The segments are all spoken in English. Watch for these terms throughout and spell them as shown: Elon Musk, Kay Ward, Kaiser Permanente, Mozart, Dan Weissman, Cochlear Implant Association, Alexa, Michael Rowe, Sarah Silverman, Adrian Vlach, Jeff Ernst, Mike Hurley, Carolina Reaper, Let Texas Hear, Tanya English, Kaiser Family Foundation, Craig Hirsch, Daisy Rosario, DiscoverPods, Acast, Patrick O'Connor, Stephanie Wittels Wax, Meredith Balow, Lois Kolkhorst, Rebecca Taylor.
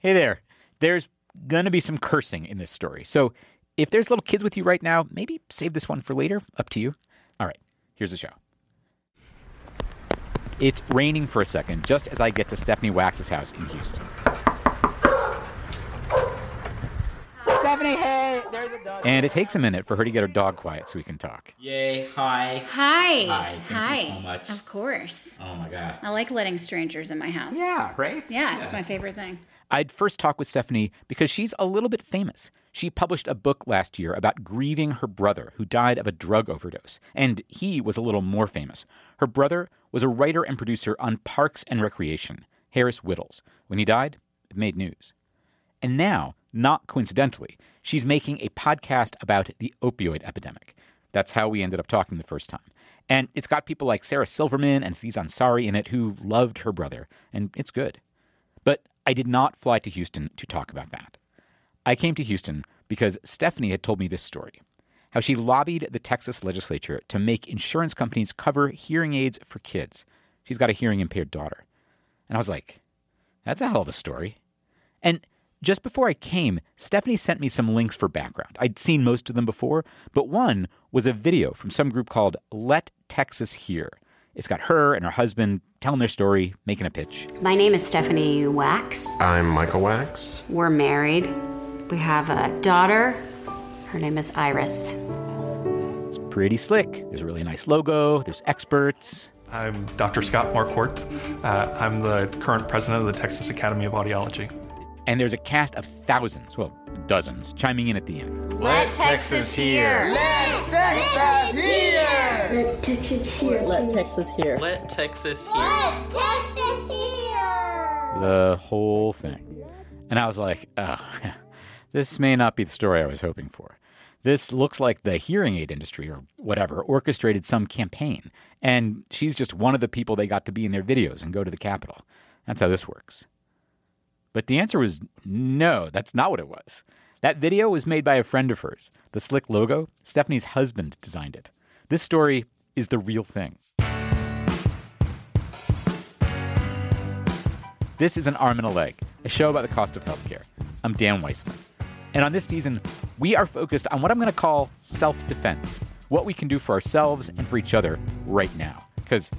Hey there. There's going to be some cursing in this story. So if there's little kids with you right now, maybe save this one for later. Up to you. All right, here's the show. It's raining for a second just as I get to Stephanie Wax's house in Houston. Stephanie, hey, there's a dog. And it takes a minute for her to get her dog quiet so we can talk. Yay, hi. Hi. Hi, thank you so much. Of course. Oh, my God. I like letting strangers in my house. Yeah, right? Yeah, it's my favorite thing. I'd first talk with Stephanie because she's a little bit famous. She published a book last year about grieving her brother, who died of a drug overdose. And he was a little more famous. Her brother was a writer and producer on Parks and Recreation, Harris Wittels. When he died, it made news. And now, not coincidentally, she's making a podcast about the opioid epidemic. That's how we ended up talking the first time. And it's got people like Sarah Silverman and Aziz Ansari in it who loved her brother, and it's good. But I did not fly to Houston to talk about that. I came to Houston because Stephanie had told me this story, how she lobbied the Texas legislature to make insurance companies cover hearing aids for kids. She's got a hearing-impaired daughter. And I was like, that's a hell of a story. And just before I came, Stephanie sent me some links for background. I'd seen most of them before, but one was a video from some group called Let Texas Hear. It's got her and her husband telling their story, making a pitch. My name is Stephanie Wax. I'm Michael Wax. We're married. We have a daughter. Her name is Iris. It's pretty slick. There's a really nice logo. There's experts. I'm Dr. Scott Marquardt. I'm the current president of the Texas Academy of Audiology. And there's a cast of thousands, well, dozens, chiming in at the end. Let Texas hear! Let Texas hear! Let Texas hear! Let Texas hear! Let Texas hear! Let Texas hear! The whole thing. And I was like, oh, this may not be the story I was hoping for. This looks like the hearing aid industry or whatever orchestrated some campaign. And she's just one of the people they got to be in their videos and go to the Capitol. That's how this works. But the answer was no, that's not what it was. That video was made by a friend of hers. The slick logo, Stephanie's husband designed it. This story is the real thing. This is An Arm and a Leg, a show about the cost of healthcare. I'm Dan Weissman. And on this season, we are focused on what I'm going to call self-defense, what we can do for ourselves and for each other right now. Because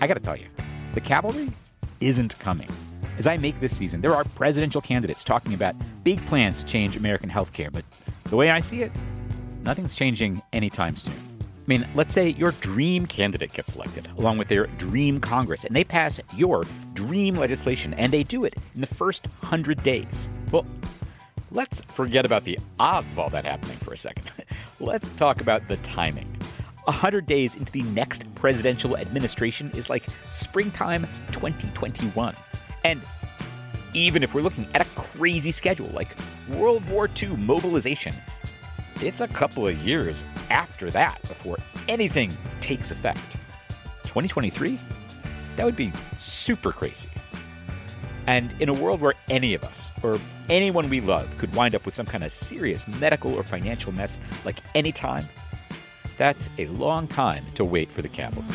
I got to tell you, the cavalry isn't coming. As I make this season, there are presidential candidates talking about big plans to change American healthcare, but the way I see it, nothing's changing anytime soon. I mean, let's say your dream candidate gets elected, along with their dream Congress, and they pass your dream legislation, and they do it in the first 100 days. Well, let's forget about the odds of all that happening for a second. Let's talk about the timing. 100 days into the next presidential administration is like springtime 2021. And even if we're looking at a crazy schedule like World War II mobilization, it's a couple of years after that before anything takes effect. 2023? That would be super crazy. And in a world where any of us or anyone we love could wind up with some kind of serious medical or financial mess like any time, that's a long time to wait for the cavalry.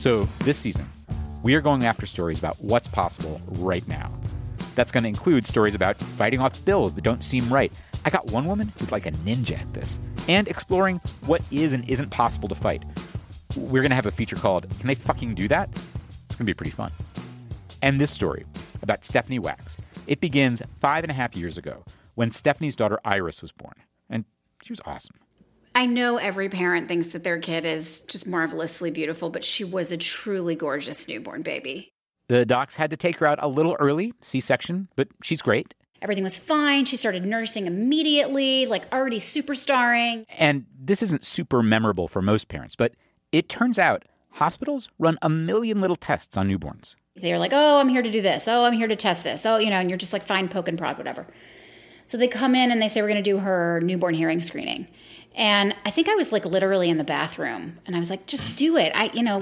So this season, we are going after stories about what's possible right now. That's going to include stories about fighting off bills that don't seem right. I got one woman who's like a ninja at this. And exploring what is and isn't possible to fight. We're going to have a feature called, Can They Fucking Do That? It's going to be pretty fun. And this story about Stephanie Wax, it begins 5.5 years ago when Stephanie's daughter Iris was born. And she was awesome. I know every parent thinks that their kid is just marvelously beautiful, but she was a truly gorgeous newborn baby. The docs had to take her out a little early, C-section, but she's great. Everything was fine. She started nursing immediately, like already superstarring. And this isn't super memorable for most parents, but it turns out hospitals run a million little tests on newborns. They're like, oh, I'm here to do this. Oh, I'm here to test this. Oh, you know, and you're just like, fine, poke and prod, whatever. So they come in and they say, we're going to do her newborn hearing screening. And I think I was like literally in the bathroom and I was like, just do it.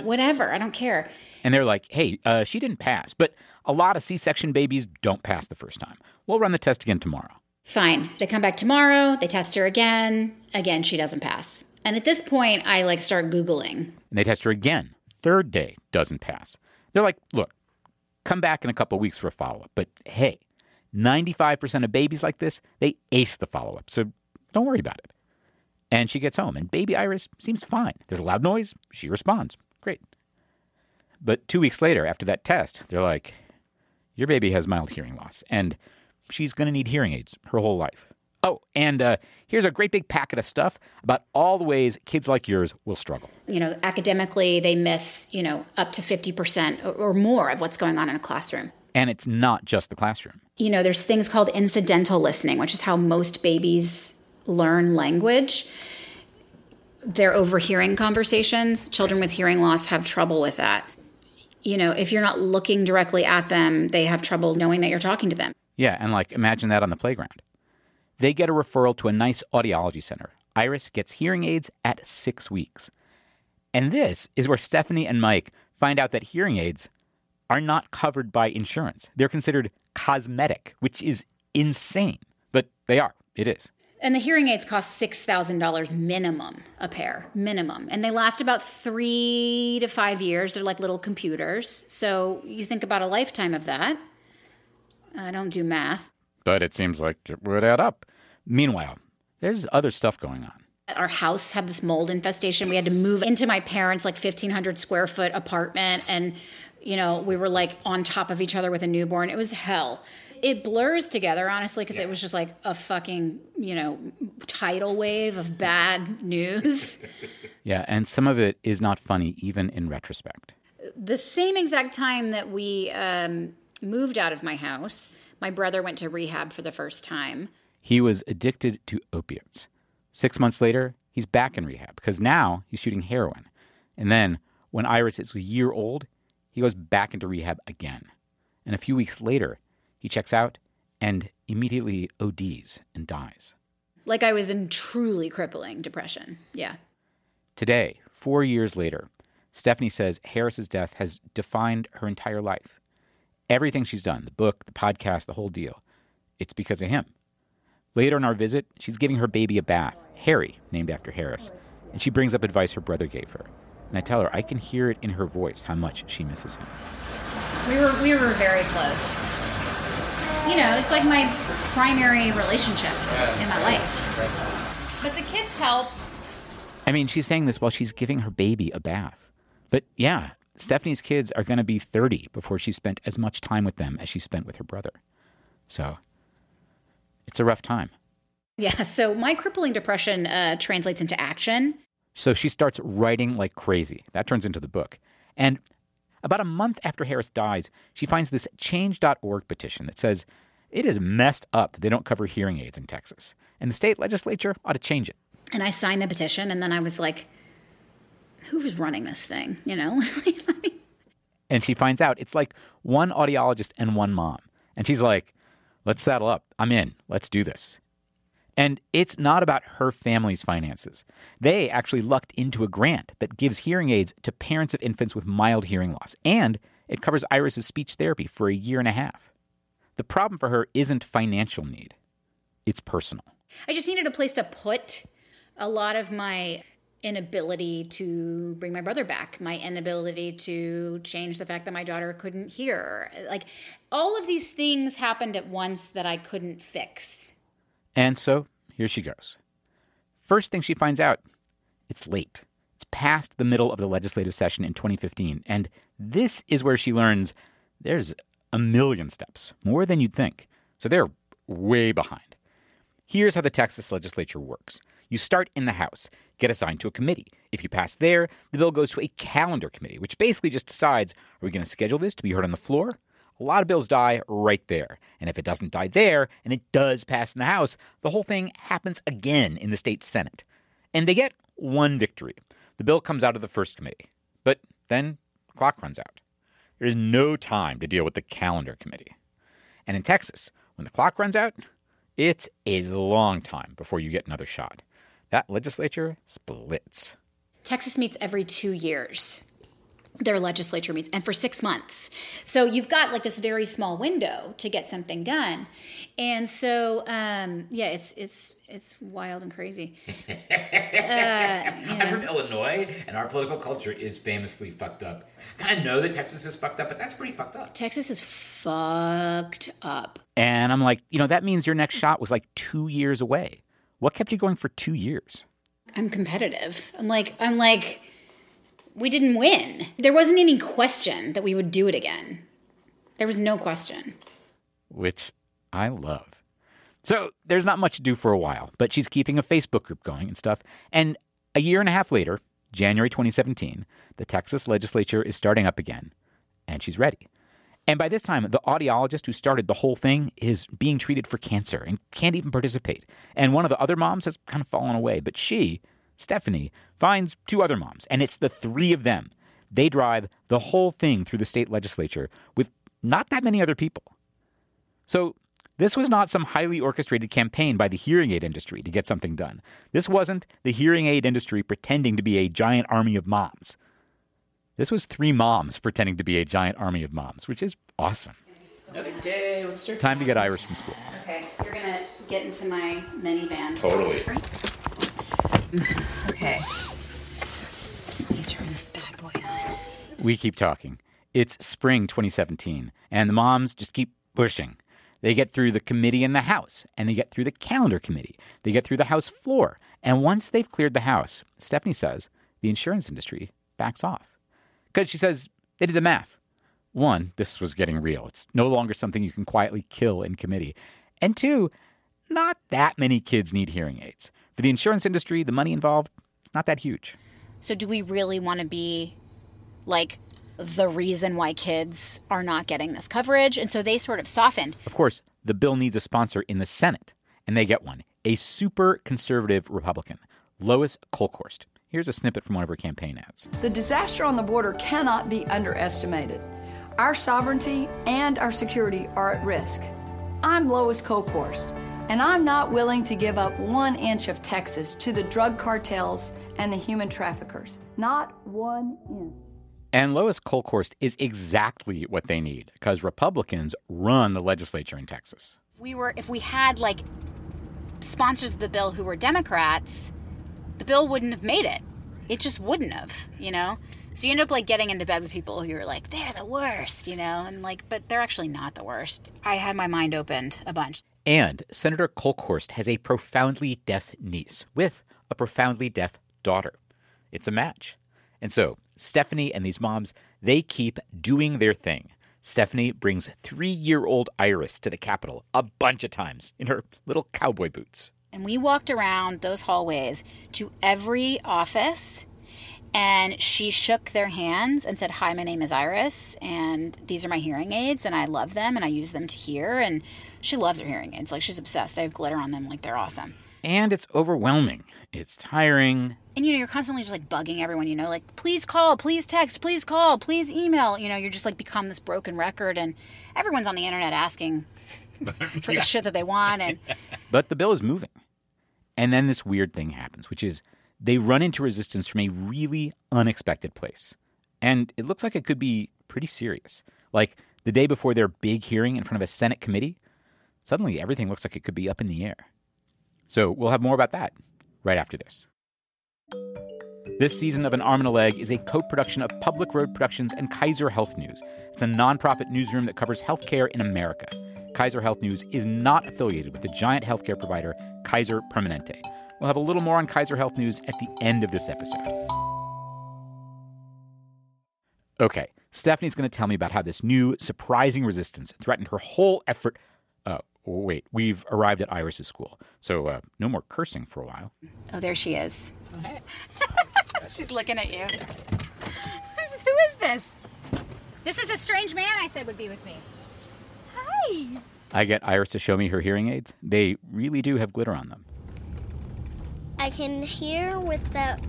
Whatever. I don't care. And they're like, hey, she didn't pass. But a lot of C-section babies don't pass the first time. We'll run the test again tomorrow. Fine. They come back tomorrow. They test her again. Again, she doesn't pass. And at this point, I like start Googling. And they test her again. Third day, doesn't pass. They're like, look, come back in a couple of weeks for a follow-up. But hey, 95% of babies like this, they ace the follow-up. So don't worry about it. And she gets home, and baby Iris seems fine. There's a loud noise. She responds. Great. But 2 weeks later, after that test, they're like, your baby has mild hearing loss, and she's going to need hearing aids her whole life. Oh, and here's a great big packet of stuff about all the ways kids like yours will struggle. You know, academically, they miss, up to 50% or more of what's going on in a classroom. And it's not just the classroom. You know, there's things called incidental listening, which is how most babies learn language. They're overhearing conversations. Children with hearing loss have trouble with that. You know, if you're not looking directly at them, they have trouble knowing that you're talking to them. Yeah, and imagine that on the playground. They get a referral to a nice audiology center. Iris gets hearing aids at 6 weeks. And this is where Stephanie and Mike find out that hearing aids are not covered by insurance. They're considered cosmetic, which is insane. But they are. It is. And the hearing aids cost $6,000 minimum a pair, minimum. And they last about 3 to 5 years. They're like little computers. So you think about a lifetime of that. I don't do math. But it seems like it would add up. Meanwhile, there's other stuff going on. Our house had this mold infestation. We had to move into my parents' 1,500 square foot apartment. And, we were on top of each other with a newborn. It was hell. It blurs together, honestly, because it was just a fucking, tidal wave of bad news. Yeah, and some of it is not funny, even in retrospect. The same exact time that we moved out of my house, my brother went to rehab for the first time. He was addicted to opiates. 6 months later, he's back in rehab because now he's shooting heroin. And then when Iris is a year old, he goes back into rehab again. And a few weeks later, he checks out and immediately ODs and dies. I was in truly crippling depression. Yeah. Today, 4 years later, Stephanie says Harris's death has defined her entire life. Everything she's done, the book, the podcast, the whole deal, it's because of him. Later in our visit, she's giving her baby a bath, Harry, named after Harris, and she brings up advice her brother gave her. And I tell her I can hear it in her voice how much she misses him. We were very close. It's my primary relationship in my life. But the kids help. I mean, she's saying this while she's giving her baby a bath. But yeah, Stephanie's kids are going to be 30 before she spent as much time with them as she spent with her brother. So it's a rough time. Yeah, so my crippling depression translates into action. So she starts writing like crazy. That turns into the book. And about a month after Harris dies, she finds this change.org petition that says it is messed up that they don't cover hearing aids in Texas. And the state legislature ought to change it. And I signed the petition, and then I was like, who's running this thing, And she finds out it's one audiologist and one mom. And she's like, let's saddle up. I'm in. Let's do this. And it's not about her family's finances. They actually lucked into a grant that gives hearing aids to parents of infants with mild hearing loss. And it covers Iris's speech therapy for a year and a half. The problem for her isn't financial need. It's personal. I just needed a place to put a lot of my inability to bring my brother back, my inability to change the fact that my daughter couldn't hear. All of these things happened at once that I couldn't fix. And so here she goes. First thing she finds out, it's late. It's past the middle of the legislative session in 2015. And this is where she learns there's a million steps, more than you'd think. So they're way behind. Here's how the Texas legislature works. You start in the House, get assigned to a committee. If you pass there, the bill goes to a calendar committee, which basically just decides, are we going to schedule this to be heard on the floor? A lot of bills die right there. And if it doesn't die there, and it does pass in the House, the whole thing happens again in the state Senate. And they get one victory. The bill comes out of the first committee. But then the clock runs out. There is no time to deal with the calendar committee. And in Texas, when the clock runs out, it's a long time before you get another shot. That legislature splits. Texas meets every 2 years. their legislature meets, and for 6 months. So you've got like this very small window to get something done. And so, yeah, it's wild and crazy. I'm from Illinois, and our political culture is famously fucked up. I know that Texas is fucked up, but that's pretty fucked up. Texas is fucked up. And I'm like, you know, that means your next shot was like 2 years away. What kept you going for 2 years? I'm competitive. I'm like, we didn't win. There wasn't any question that we would do it again. There was no question. Which I love. So there's not much to do for a while, but she's keeping a Facebook group going and stuff. And a year and a half later, January 2017, the Texas legislature is starting up again, and she's ready. And by this time, the audiologist who started the whole thing is being treated for cancer and can't even participate. And one of the other moms has kind of fallen away, but she, Stephanie, finds two other moms, and it's the three of them. They drive the whole thing through the state legislature with not that many other people. So this was not some highly orchestrated campaign by the hearing aid industry to get something done. This wasn't the hearing aid industry pretending to be a giant army of moms. This was three moms pretending to be a giant army of moms, which is awesome. Another day with search. Time to get Irish from school. Okay, you're going to get into my minivan. Totally. Okay. Let me turn this bad boy on. We keep talking. It's spring 2017, and the moms just keep pushing. They get through the committee in the House, and they get through the calendar committee. They get through the House floor. And once they've cleared the House, Stephanie says the insurance industry backs off. Because she says they did the math. One, this was getting real. It's no longer something you can quietly kill in committee. And two, not that many kids need hearing aids. For the insurance industry, the money involved, not that huge. So do we really want to be like the reason why kids are not getting this coverage? And so they sort of softened. Of course, the bill needs a sponsor in the Senate, and they get one, a super conservative Republican, Lois Kolkhorst. Here's a snippet from one of her campaign ads. The disaster on the border cannot be underestimated. Our sovereignty and our security are at risk. I'm Lois Kolkhorst, and I'm not willing to give up 1 inch of Texas to the drug cartels and the human traffickers. Not 1 inch. And Lois Kolkhorst is exactly what they need, because Republicans run the legislature in Texas. If we had, like, sponsors of the bill who were Democrats, the bill wouldn't have made it. It just wouldn't have, you know? So you end up, like, getting into bed with people who are like, they're the worst, you know? And, like, but they're actually not the worst. I had my mind opened a bunch. And Senator Kolkhorst has a profoundly deaf niece with a profoundly deaf daughter. It's a match. And so Stephanie and these moms, they keep doing their thing. Stephanie brings 3-year-old Iris to the Capitol a bunch of times in her little cowboy boots. And we walked around those hallways to every office, and she shook their hands and said, hi, my name is Iris, and these are my hearing aids, and I love them, and I use them to hear. And she loves her hearing aids. Like, she's obsessed. They have glitter on them. Like, they're awesome. And it's overwhelming. It's tiring. And, you know, you're constantly just, like, bugging everyone, you know, like, please call, please text, please call, please email. You know, you're just, like, become this broken record, and everyone's on the internet asking for the shit that they want. And but the bill is moving. And then this weird thing happens, which is they run into resistance from a really unexpected place. And it looks like it could be pretty serious. Like, the day before their big hearing in front of a Senate committee, suddenly everything looks like it could be up in the air. So we'll have more about that right after this. This season of An Arm and a Leg is a co-production of Public Road Productions and Kaiser Health News. It's a nonprofit newsroom that covers healthcare in America. Kaiser Health News is not affiliated with the giant healthcare provider Kaiser Permanente. We'll have a little more on Kaiser Health News at the end of this episode. Okay, Stephanie's going to tell me about how this new, surprising resistance threatened her whole effort. Wait, we've arrived at Iris' school, so no more cursing for a while. Oh, there she is. Okay. She's looking at you. Who is this? This is a strange man I said would be with me. Hi. I get Iris to show me her hearing aids. They really do have glitter on them. I can hear with them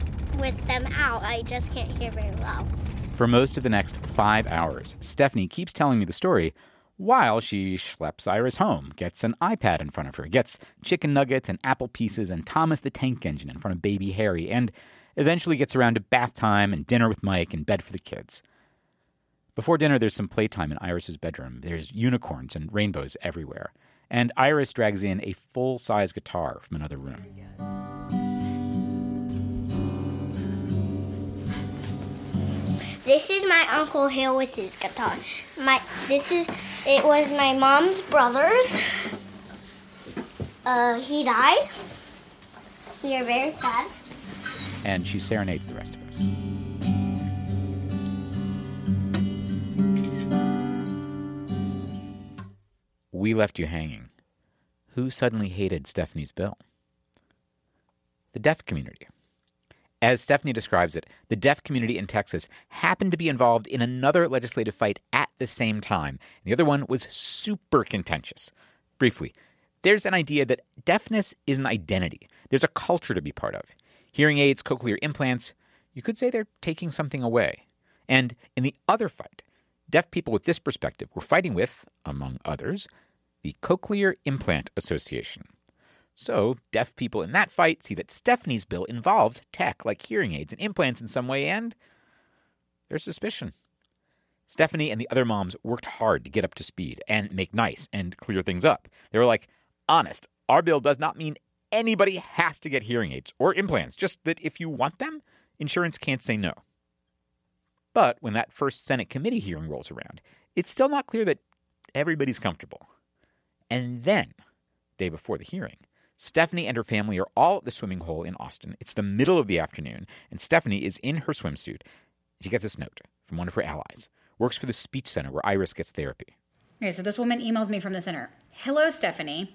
out. I just can't hear very well. For most of the next 5 hours, Stephanie keeps telling me the story while she schleps Iris home, gets an iPad in front of her, gets chicken nuggets and apple pieces and Thomas the Tank Engine in front of baby Harry, and eventually gets around to bath time and dinner with Mike and bed for the kids. Before dinner, there's some playtime in Iris's bedroom. There's unicorns and rainbows everywhere. And Iris drags in a full-size guitar from another room. This is my Uncle Harris's guitar. It was my mom's brother's. He died. We are very sad. And she serenades the rest of us. We left you hanging. Who suddenly hated Stephanie's bill? The deaf community. As Stephanie describes it, the deaf community in Texas happened to be involved in another legislative fight at the same time. The other one was super contentious. Briefly, there's an idea that deafness is an identity. There's a culture to be part of. Hearing aids, cochlear implants, you could say they're taking something away. And in the other fight, deaf people with this perspective were fighting with, among others, the Cochlear Implant Association. So deaf people in that fight see that Stephanie's bill involves tech like hearing aids and implants in some way, and there's suspicion. Stephanie and the other moms worked hard to get up to speed and make nice and clear things up. They were like, honest, our bill does not mean anybody has to get hearing aids or implants, just that if you want them, insurance can't say no. But when that first Senate committee hearing rolls around, it's still not clear that everybody's comfortable. And then, day before the hearing, Stephanie and her family are all at the swimming hole in Austin. It's the middle of the afternoon, and Stephanie is in her swimsuit. She gets this note from one of her allies. Works for the speech center where Iris gets therapy. Okay, so this woman emails me from the center. Hello, Stephanie.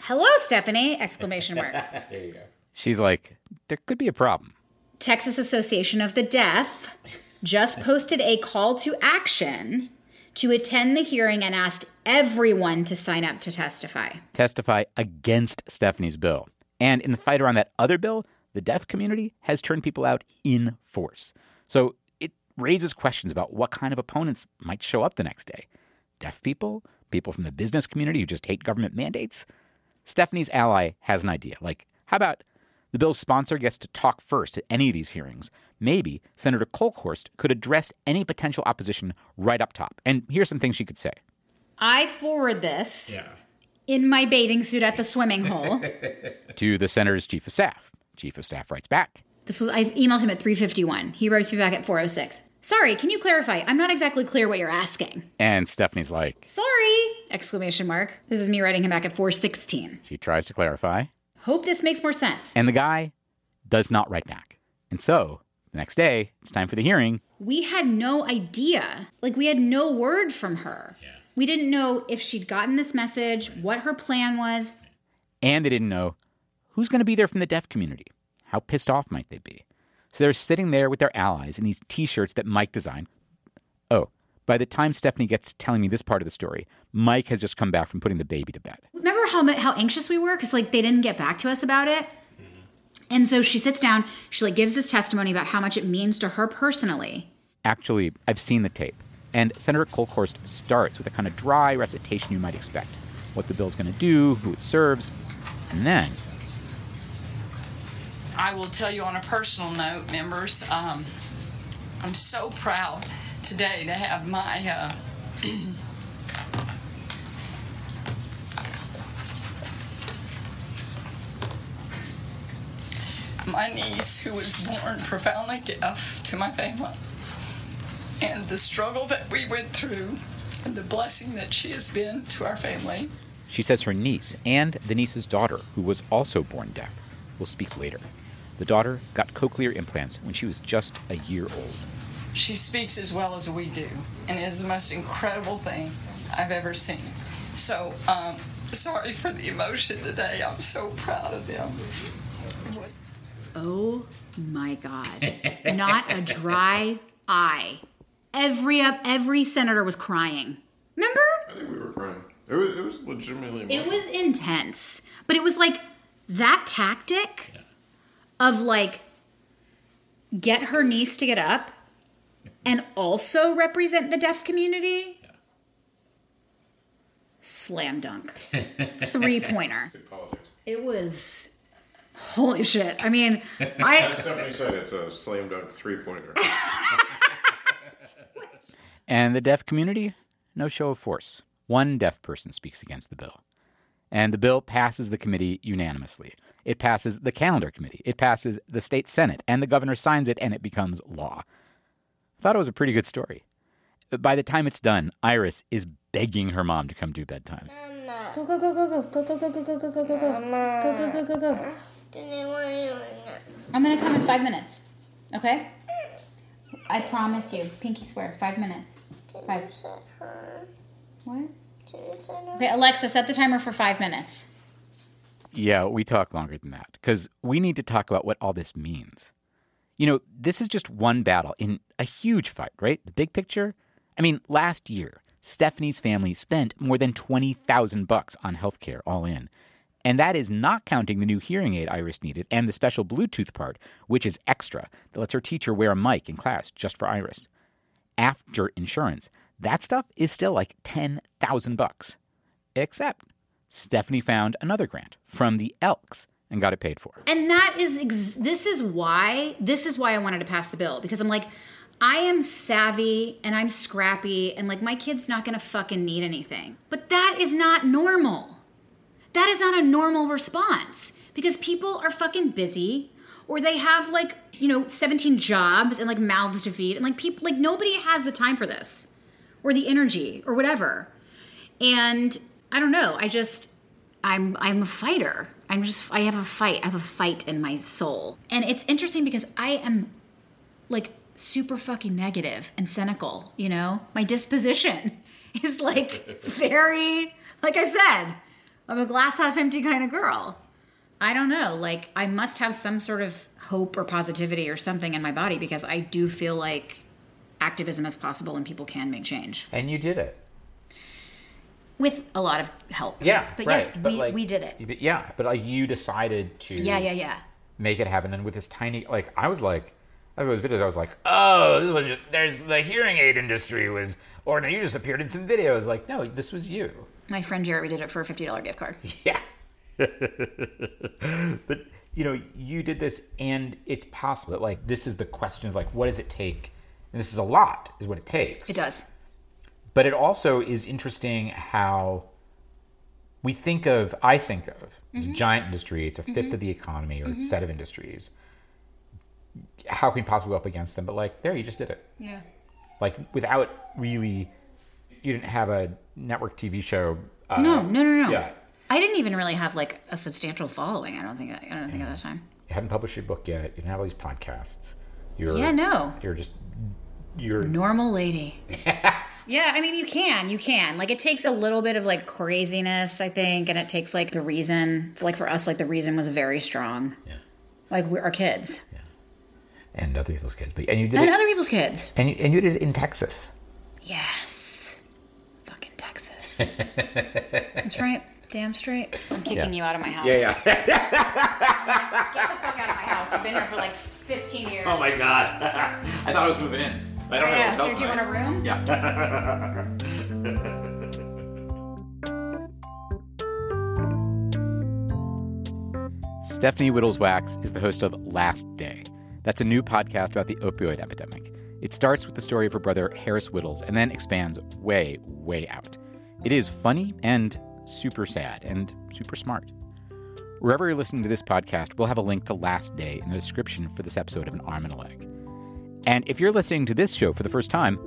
Hello, Stephanie! Exclamation mark. There you go. She's like, there could be a problem. Texas Association of the Deaf just posted a call to action to attend the hearing and asked everyone to sign up to testify. Testify against Stephanie's bill. And in the fight around that other bill, the deaf community has turned people out in force. So it raises questions about what kind of opponents might show up the next day. Deaf people? People from the business community who just hate government mandates? Stephanie's ally has an idea. Like, how about the bill's sponsor gets to talk first at any of these hearings? Maybe Senator Kolkhorst could address any potential opposition right up top. And here's some things she could say. I forward this in my bathing suit at the swimming hole to the senator's chief of staff. Chief of staff writes back. I emailed him at 3:51. He writes me back at 4:06. Sorry, can you clarify? I'm not exactly clear what you're asking. And Stephanie's like, sorry! Exclamation mark. This is me writing him back at 4:16. She tries to clarify. Hope this makes more sense. And the guy does not write back. And so, the next day, it's time for the hearing. We had no idea. Like, we had no word from her. Yeah. We didn't know if she'd gotten this message, what her plan was. And they didn't know who's going to be there from the deaf community. How pissed off might they be? So they're sitting there with their allies in these T-shirts that Mike designed. Oh, by the time Stephanie gets to telling me this part of the story, Mike has just come back from putting the baby to bed. Remember how anxious we were? Because, like, they didn't get back to us about it. Mm-hmm. And so she sits down. She, like, gives this testimony about how much it means to her personally. Actually, I've seen the tape. And Senator Kolkhorst starts with a kind of dry recitation you might expect. What the bill's going to do, who it serves. And then, I will tell you on a personal note, members, I'm so proud today to have my my niece, who was born profoundly deaf, to my family. And the struggle that we went through and the blessing that she has been to our family. She says her niece and the niece's daughter, who was also born deaf, will speak later. The daughter got cochlear implants when she was just a year old. She speaks as well as we do, and it is the most incredible thing I've ever seen. So, sorry for the emotion today. I'm so proud of them. What? Oh my God. Not a dry eye. Every senator was crying. Remember? I think we were crying. It was legitimately emotional. It was intense. But it was like that tactic of, like, get her niece to get up and also represent the deaf community? Yeah. Slam dunk. Three-pointer. Good politics. It was, holy shit. I mean, As Stephanie said, it's a slam dunk three-pointer. And the deaf community? No show of force. One deaf person speaks against the bill. And the bill passes the committee unanimously. It passes the calendar committee. It passes the state senate, and the governor signs it, and it becomes law. I thought it was a pretty good story. But by the time it's done, Iris is begging her mom to come do bedtime. Mama. Go, go, go, go, go, go, go, go, go, go, go, go, Mama. Go, go, go, go, go. I'm going to come in 5 minutes, okay? I promise you. Pinky swear. 5 minutes. Can you set her? What? Can you set her? Okay, Alexa, set the timer for 5 minutes. Yeah, we talk longer than that because we need to talk about what all this means. You know, this is just one battle in a huge fight, right? The big picture? I mean, last year, Stephanie's family spent more than $20,000 on healthcare all in. And that is not counting the new hearing aid Iris needed and the special Bluetooth part, which is extra, that lets her teacher wear a mic in class just for Iris. After insurance, that stuff is still like $10,000. Except Stephanie found another grant from the Elks and got it paid for. And that is this is why I wanted to pass the bill, because I'm like, I am savvy and I'm scrappy and like my kid's not going to fucking need anything. But that is not normal. That is not a normal response because people are fucking busy or they have 17 jobs and mouths to feed and people, nobody has the time for this or the energy or whatever. And I don't know. I'm a fighter. I have a fight. I have a fight in my soul. And it's interesting because I am super fucking negative and cynical, you know? My disposition is very, like I said, I'm a glass half empty kind of girl. I don't know. I must have some sort of hope or positivity or something in my body because I do feel like activism is possible and people can make change. And you did it. With a lot of help. Yeah, but right. Yes, but we did it. Yeah, but you decided to make it happen. And with this tiny, I was videos. I was like, oh, this wasn't just. There's the hearing aid industry was, or no, you just appeared in some videos. Like, no, this was you. My friend Jeremy did it for a $50 gift card. Yeah. But, you did this and it's possible that, this is the question of, what does it take? And this is a lot, is what it takes. It does. But it also is interesting how I think of mm-hmm. It's a giant industry. It's a fifth mm-hmm. of the economy or mm-hmm. a set of industries. How can you possibly go up against them? But, there, you just did it. Yeah. Without really... You didn't have a network TV show. No. Yeah. I didn't even really have a substantial following. I don't think at that time. You hadn't published your book yet. You didn't have all these podcasts. You're just you're normal lady. Yeah. I mean, you can. It takes a little bit of craziness, I think, and it takes the reason. For us, the reason was very strong. Yeah. We're our kids. Yeah. And other people's kids, and you did it in Texas. Yes. That's right. Damn straight. I'm kicking you out of my house. Yeah. Get the fuck out of my house. You've been here for 15 years. Oh, my God. I thought I was moving in. I don't have a hotel. Do you want a room? Yeah. Stephanie Wittels Wax is the host of Last Day. That's a new podcast about the opioid epidemic. It starts with the story of her brother, Harris Wittels, and then expands way, way out. It is funny and super sad and super smart. Wherever you're listening to this podcast, we'll have a link to Last Day in the description for this episode of An Arm and a Leg. And if you're listening to this show for the first time,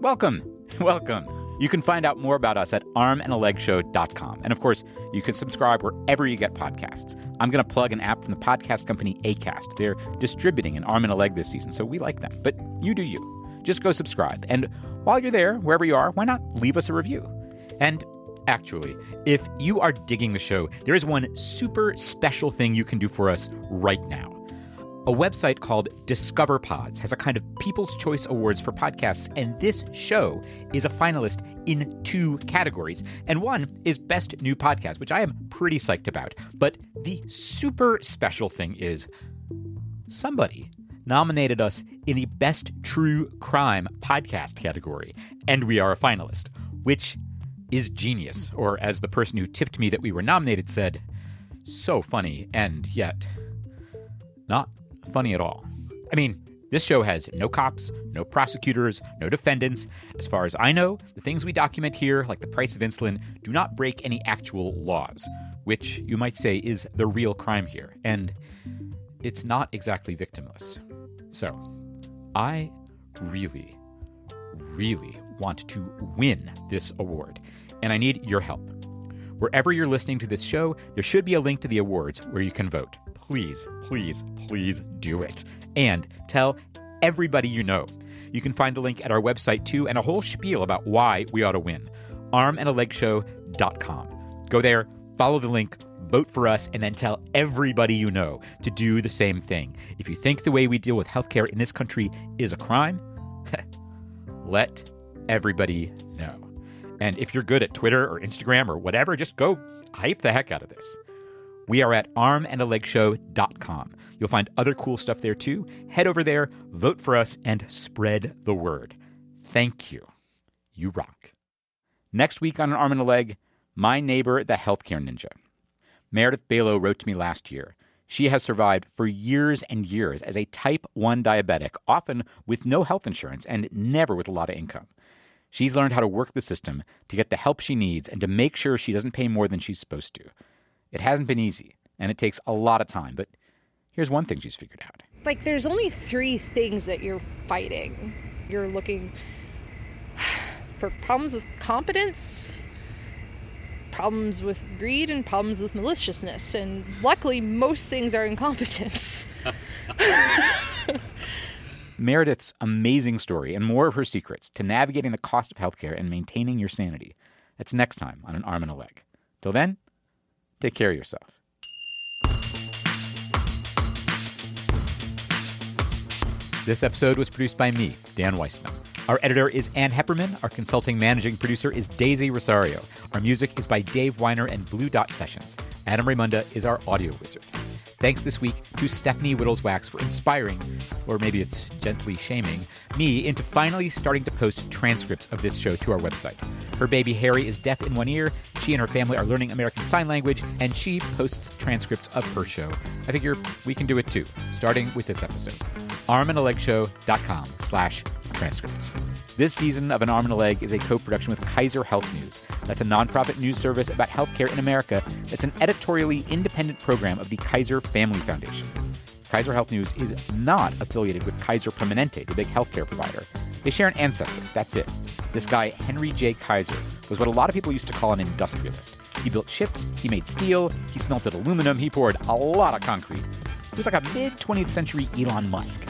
welcome. Welcome. You can find out more about us at armandalegshow.com. And of course, you can subscribe wherever you get podcasts. I'm going to plug an app from the podcast company Acast. They're distributing An Arm and a Leg this season, so we like them. But you do you. Just go subscribe. And while you're there, wherever you are, why not leave us a review? And actually, if you are digging the show, there is one super special thing you can do for us right now. A website called DiscoverPods has a kind of People's Choice Awards for podcasts, and this show is a finalist in two categories. And one is Best New Podcast, which I am pretty psyched about. But the super special thing is somebody nominated us in the Best True Crime Podcast category, and we are a finalist, which is genius, or as the person who tipped me that we were nominated said, so funny and yet not funny at all. I mean, This show has no cops, no prosecutors, no defendants. As far as I know, the things we document here, like the price of insulin, do not break any actual laws, which you might say is the real crime here. And it's not exactly victimless. So I really, really want to win this award, and I need your help. Wherever you're listening to this show, there should be a link to the awards where you can vote. Please, please, please do it. And tell everybody you know. You can find the link at our website, too, and a whole spiel about why we ought to win. armandaleg.com. Go there, follow the link, vote for us, and then tell everybody you know to do the same thing. If you think the way we deal with healthcare in this country is a crime, let everybody know. And if you're good at Twitter or Instagram or whatever, just go hype the heck out of this. We are at armandaleg.com. You'll find other cool stuff there, too. Head over there, vote for us, and spread the word. Thank you. You rock. Next week on An Arm and a Leg, my neighbor, the healthcare ninja. Meredith Balow wrote to me last year. She has survived for years and years as a type 1 diabetic, often with no health insurance and never with a lot of income. She's learned how to work the system to get the help she needs and to make sure she doesn't pay more than she's supposed to. It hasn't been easy, and it takes a lot of time, but here's one thing she's figured out. Like, there's only three things that you're fighting. You're looking for problems with competence, problems with greed, and problems with maliciousness. And luckily, most things are incompetence. Meredith's amazing story and more of her secrets to navigating the cost of healthcare and maintaining your sanity. That's next time on An Arm and a Leg. Till then, take care of yourself. This episode was produced by me, Dan Weissman. Our editor is Ann Hepperman. Our consulting managing producer is Daisy Rosario. Our music is by Dave Weiner and Blue Dot Sessions. Adam Raimunda is our audio wizard. Thanks this week to Stephanie Wittels Wax for inspiring, or maybe it's gently shaming, me into finally starting to post transcripts of this show to our website. Her baby Harry is deaf in one ear, she and her family are learning American Sign Language, and she posts transcripts of her show. I figure we can do it too, starting with this episode. armandaleg.com/transcripts. This season of An Arm and a Leg is a co-production with Kaiser Health News. That's a nonprofit news service about healthcare in America that's an editorially independent program of the Kaiser Family Foundation. Kaiser Health News is not affiliated with Kaiser Permanente, the big healthcare provider. They share an ancestor, that's it. This guy, Henry J. Kaiser, was what a lot of people used to call an industrialist. He built ships, he made steel, he smelted aluminum, he poured a lot of concrete. He was like a mid-20th century Elon Musk.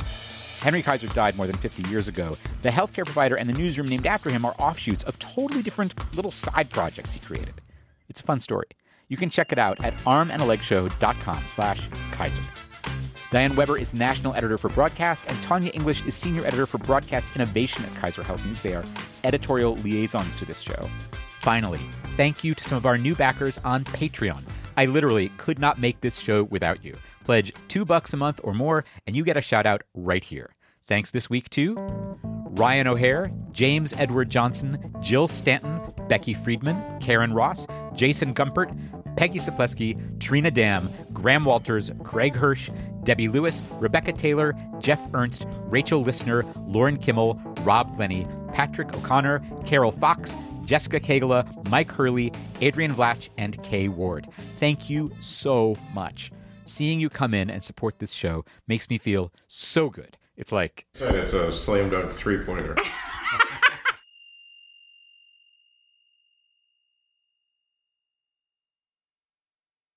Henry Kaiser died more than 50 years ago. The healthcare provider and the newsroom named after him are offshoots of totally different little side projects he created. It's a fun story. You can check it out at armandalegShow.com/Kaiser. Diane Weber is national editor for broadcast, and Tanya English is senior editor for broadcast innovation at Kaiser Health News. They are editorial liaisons to this show. Finally, thank you to some of our new backers on Patreon. I literally could not make this show without you. Pledge $2 a month or more, and you get a shout-out right here. Thanks this week to Ryan O'Hare, James Edward Johnson, Jill Stanton, Becky Friedman, Karen Ross, Jason Gumpert, Peggy Sapleski, Trina Dam, Graham Walters, Craig Hirsch, Debbie Lewis, Rebecca Taylor, Jeff Ernst, Rachel Listener, Lauren Kimmel, Rob Lenny, Patrick O'Connor, Carol Fox, Jessica Kagela, Mike Hurley, Adrian Vlach, and Kay Ward. Thank you so much. Seeing you come in and support this show makes me feel so good. It's like... It's a slam dunk three-pointer.